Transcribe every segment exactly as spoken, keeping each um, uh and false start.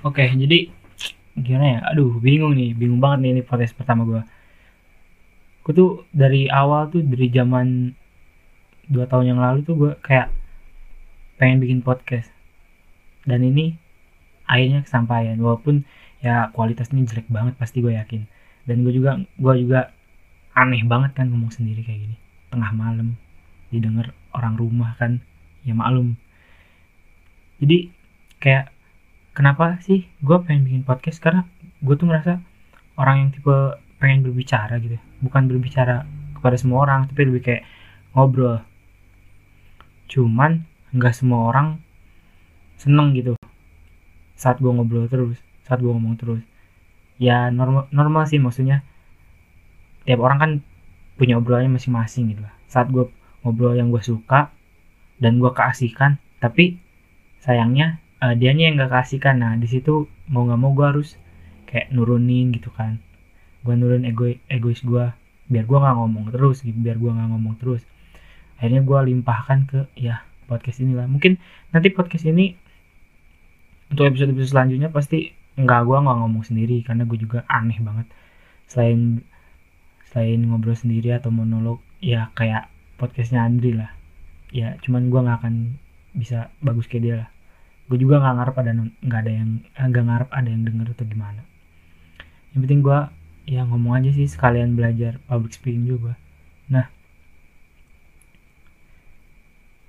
Oke, jadi gimana ya? Aduh, bingung nih, bingung banget nih ini podcast pertama gue. Gue tuh dari awal tuh dari zaman dua tahun yang lalu tuh gue kayak pengen bikin podcast. Dan ini akhirnya kesampaian, walaupun ya kualitasnya jelek banget pasti gue yakin. Dan gue juga gue juga aneh banget kan ngomong sendiri kayak gini. Tengah malam didengar orang rumah kan, ya maklum. Jadi kayak kenapa sih gue pengen bikin podcast? Karena gue tuh merasa orang yang tipe pengen berbicara gitu, bukan berbicara kepada semua orang, tapi lebih kayak ngobrol. Cuman nggak semua orang seneng gitu saat gue ngobrol terus, saat gue ngomong terus. Ya normal normal sih, maksudnya tiap orang kan punya obrolannya masing-masing gitu lah. Saat gue ngobrol yang gue suka dan gue keasikan, tapi sayangnya uh, dianya yang gak kasihkan. Nah di situ mau gak mau gue harus kayak nurunin gitu kan, gue nurunin ego egois gue biar gue nggak ngomong terus gitu, biar gue nggak ngomong terus. Akhirnya gue limpahkan ke ya podcast ini lah. Mungkin nanti podcast ini untuk episode episode selanjutnya pasti nggak gue nggak ngomong sendiri, karena gue juga aneh banget selain selain ngobrol sendiri atau monolog ya kayak podcastnya Andri lah. Ya cuman gue nggak akan bisa bagus kayak dia lah. Gue juga nggak ngarep ada nggak ada yang nggak ngarep ada yang denger atau gimana. Yang penting gue ya ngomong aja sih, sekalian belajar public speaking juga. Nah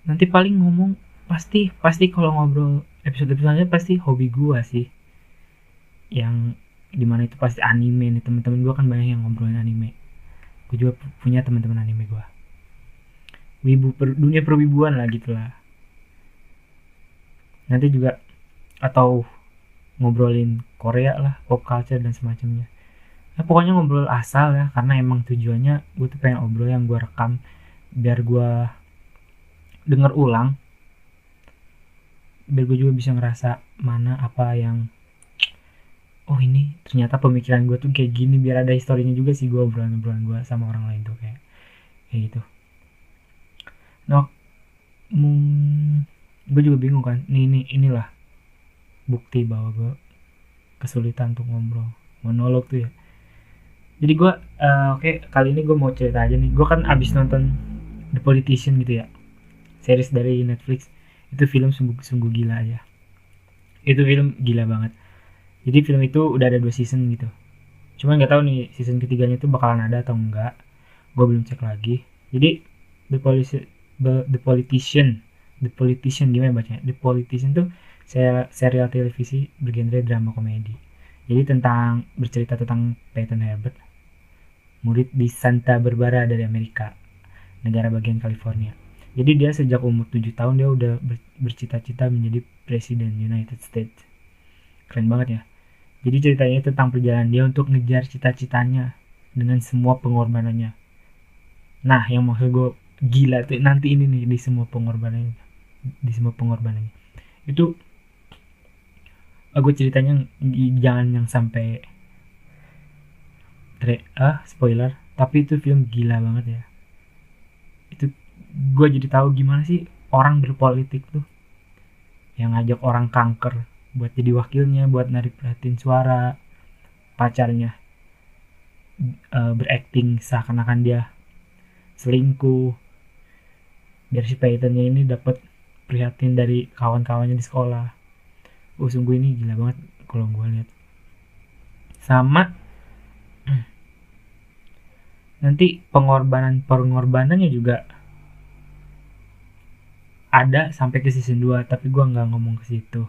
nanti paling ngomong pasti pasti kalau ngobrol episode episodenya pasti hobi gue sih, yang dimana itu pasti anime nih. Temen-temen gue kan banyak yang ngobrolin anime, gue juga punya temen-temen anime gue, wibu per, dunia perwibuan lah gitulah. Nanti juga atau ngobrolin Korea lah, pop culture dan semacamnya. Nah, pokoknya ngobrol asal ya, karena emang tujuannya gue tuh pengen ngobrol yang gue rekam biar gue denger ulang, biar gue juga bisa ngerasa mana apa yang oh ini ternyata pemikiran gue tuh kayak gini, biar ada historinya juga sih gue obrolan-obrolan gue sama orang lain tuh kayak kayak gitu. Nah, hmm, gue juga bingung kan, nih ini inilah bukti bahwa gue kesulitan untuk ngobrol monolog tuh ya. Jadi gue uh, oke okay, kali ini gue mau cerita aja nih. Gue kan abis nonton The Politician gitu ya, series dari Netflix. Itu film sungguh-sungguh gila aja, itu film gila banget. Jadi film itu udah ada dua season gitu, cuman nggak tahu nih season ketiganya tuh bakalan ada atau enggak, gue belum cek lagi. Jadi The Politician The Politician The Politician gimana bacanya? The Politician tuh serial televisi bergenre drama komedi. Jadi tentang bercerita tentang Peyton Herbert, murid di Santa Barbara dari Amerika, negara bagian California. Jadi dia sejak umur tujuh tahun dia udah bercita-cita menjadi presiden United States. Keren banget ya. Jadi ceritanya tentang perjalanan dia untuk ngejar cita-citanya dengan semua pengorbanannya. Nah, yang maksud gue gila tuh nanti ini nih, di semua pengorbanannya. di semua pengorbanannya itu gue ceritanya jangan yang sampai tre ah spoiler, tapi itu film gila banget ya. Itu gue jadi tahu gimana sih orang berpolitik tuh, yang ngajak orang kanker buat jadi wakilnya, buat narik perhatiin suara, pacarnya uh, berakting seakan-akan dia selingkuh biar si Peytonnya ini dapat prihatin dari kawan-kawannya di sekolah. Oh sungguh ini gila banget kalau gue lihat. Sama nanti pengorbanan pengorbanannya juga ada sampai ke season dua, tapi gue nggak ngomong ke situ.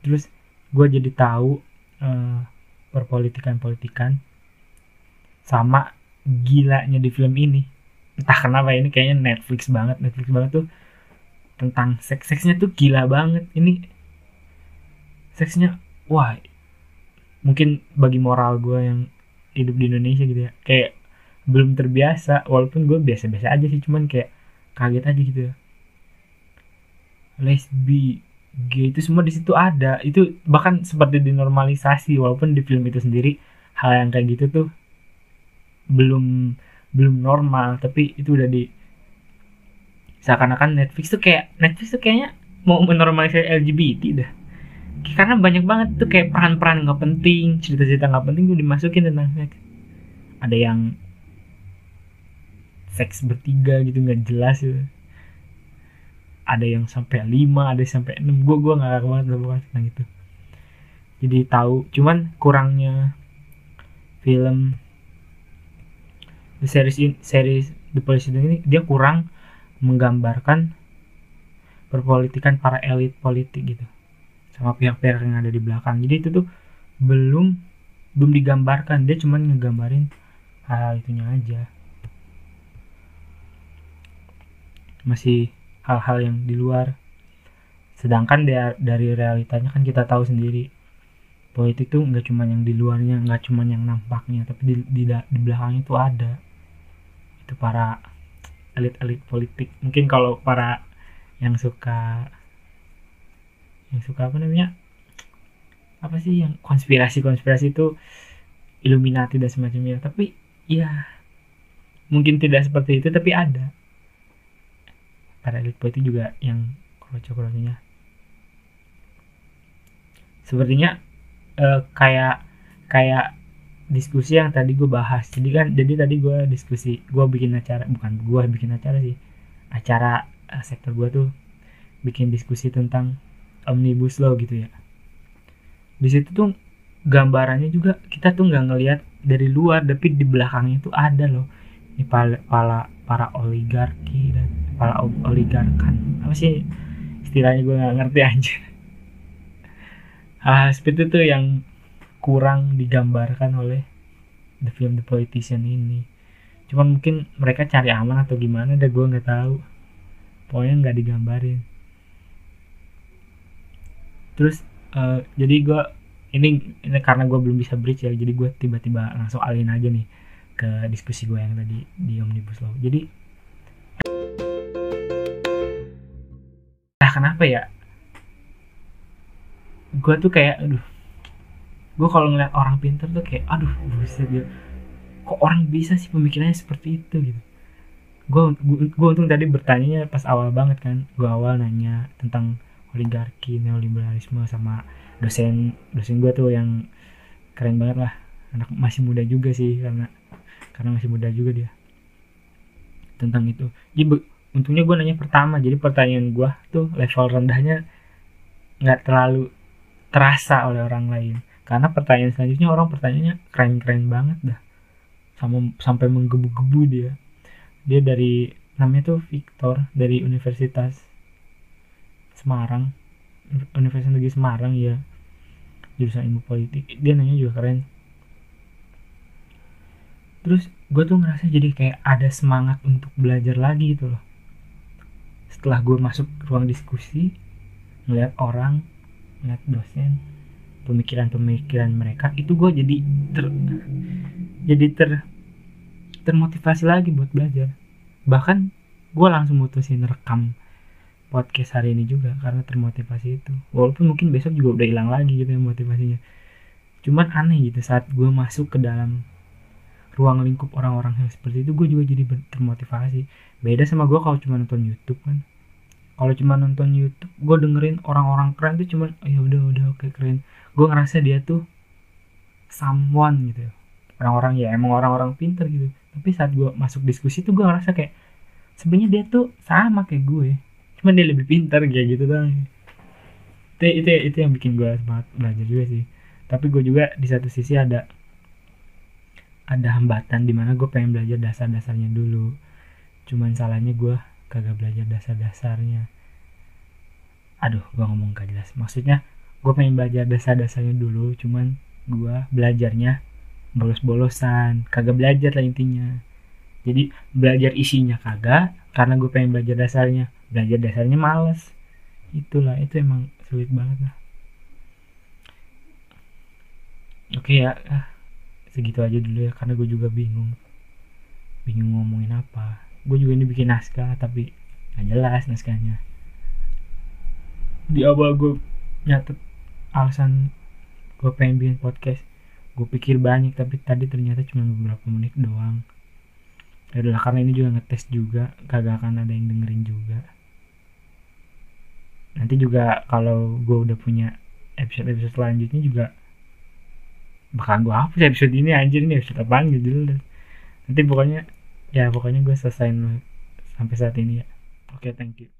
Terus gue jadi tahu uh, perpolitikan-politikan sama gilanya di film ini. Entah kenapa ini kayaknya Netflix banget, Netflix banget tuh. Tentang seks, seksnya tuh gila banget. Ini seksnya, wah, mungkin bagi moral gue yang hidup di Indonesia gitu ya, kayak belum terbiasa, walaupun gue biasa-biasa aja sih, cuman kayak kaget aja gitu ya. Lesbi, gay itu semua di situ ada. Itu bahkan seperti dinormalisasi, walaupun di film itu sendiri hal yang kayak gitu tuh belum belum normal, tapi itu udah di seakan-akan Netflix tuh kayak Netflix tuh kayaknya mau menormalisasi L G B T dah. karena banyak banget tuh kayak peran-peran nggak penting, cerita-cerita nggak penting tuh dimasukin tentang seks. Ada yang seks bertiga gitu nggak jelas gitu. Ada yang sampai lima, ada yang sampai enam. Gue gue nggak tahu banget loh tentang itu. Jadi tahu, cuman kurangnya film the series in, series The Politician ini dia kurang menggambarkan perpolitikan para elit politik gitu sama pihak-pihak yang ada di belakang. Jadi itu tuh belum belum digambarkan, dia cuma ngegambarin hal itunya aja, masih hal-hal yang di luar. Sedangkan dari realitanya kan kita tahu sendiri, politik tuh nggak cuma yang di luarnya, nggak cuma yang nampaknya, tapi di di, di belakangnya tuh ada itu para elit-elit politik. Mungkin kalau para yang suka yang suka apa namanya apa sih yang konspirasi-konspirasi itu, Illuminati dan semacamnya, tapi ya mungkin tidak seperti itu, tapi ada para elit politik juga yang kroco-kroconya sepertinya. eh, kayak kayak diskusi yang tadi gue bahas. Jadi kan jadi tadi gue diskusi, gue bikin acara, bukan gue bikin acara sih acara eh, sektor gue tuh bikin diskusi tentang Omnibus Law gitu ya. Di situ tuh gambarannya juga kita tuh nggak ngelihat dari luar, tapi di belakangnya tuh ada loh. Ini para para, para oligarki dan para oligarkan. Apa sih istilahnya, gue nggak ngerti aja. Ah, seperti itu yang kurang digambarkan oleh the film The Politician ini. Cuman mungkin mereka cari aman atau gimana, deh gue nggak tahu. Pokoknya nggak digambarin. Terus uh, jadi gue ini, ini karena gue belum bisa bridge ya, jadi gue tiba-tiba langsung alihin aja nih ke diskusi gue yang tadi di Omnibus Law. Jadi nah kenapa ya gue tuh kayak aduh, gue kalau ngeliat orang pintar tuh kayak aduh buset gitu, kok orang bisa sih pemikirannya seperti itu gitu. Gue gue untung tadi bertanya pas awal banget kan, gue awal nanya tentang oligarki, neoliberalisme sama dosen dosen gue tuh yang keren banget lah, anak masih muda juga sih, karena karena masih muda juga dia, tentang itu. Jadi untungnya gue nanya pertama, jadi pertanyaan gue tuh level rendahnya nggak terlalu terasa oleh orang lain, karena pertanyaan selanjutnya orang pertanyaannya keren-keren banget dah, sama sampai menggebu-gebu dia. Dia dari namanya tuh Victor dari Universitas Semarang, Universitas Negeri Semarang ya, jurusan ilmu politik. Dia nanya juga keren. Terus gue tuh ngerasa jadi kayak ada semangat untuk belajar lagi gitu loh. Setelah gue masuk ruang diskusi, ngeliat orang, ngeliat dosen, pemikiran-pemikiran mereka, itu gue jadi ter, jadi ter, termotivasi lagi buat belajar. Bahkan gue langsung mutusin rekam podcast hari ini juga karena termotivasi itu, walaupun mungkin besok juga udah hilang lagi gitu ya motivasinya. Cuman aneh gitu, saat gue masuk ke dalam ruang lingkup orang-orang yang seperti itu, gue juga jadi termotivasi. Beda sama gue kalau cuma nonton YouTube kan, kalau cuma nonton YouTube gue dengerin orang-orang keren tuh cuman ya udah udah oke okay, keren. Gue ngerasa dia tuh someone gitu, orang-orang ya emang orang-orang pinter gitu. Tapi saat gue masuk diskusi tuh gue ngerasa kayak sebenarnya dia tuh sama kayak gue, cuman dia lebih pintar kayak gitu dong. Itu, itu itu yang bikin gue semangat belajar juga sih. Tapi gue juga di satu sisi ada ada hambatan, dimana gue pengen belajar dasar-dasarnya dulu. Cuman salahnya gue kagak belajar dasar-dasarnya. Aduh, gue ngomong gak jelas. Maksudnya gue pengen belajar dasar-dasarnya dulu, cuman gue belajarnya bolos-bolosan, kagak belajar lah intinya. Jadi belajar isinya kagak, karena gue pengen belajar dasarnya. Belajar dasarnya males. Itulah, itu emang sulit banget lah. Oke ya, segitu aja dulu ya, karena gue juga bingung bingung ngomongin apa. Gue juga ini bikin naskah tapi gak jelas naskahnya. Di awal gue nyatet alasan gue pengen bikin podcast, gue pikir banyak, tapi tadi ternyata cuma beberapa menit doang. Yaudah, karena ini juga ngetes juga, kagak akan ada yang dengerin juga. Nanti juga kalau gue udah punya episode-episode selanjutnya juga bakal gue hapus episode ini, anjir ini episode apaan gitu loh. Nanti pokoknya ya pokoknya gue selesain sampai saat ini ya. Oke, okay, thank you.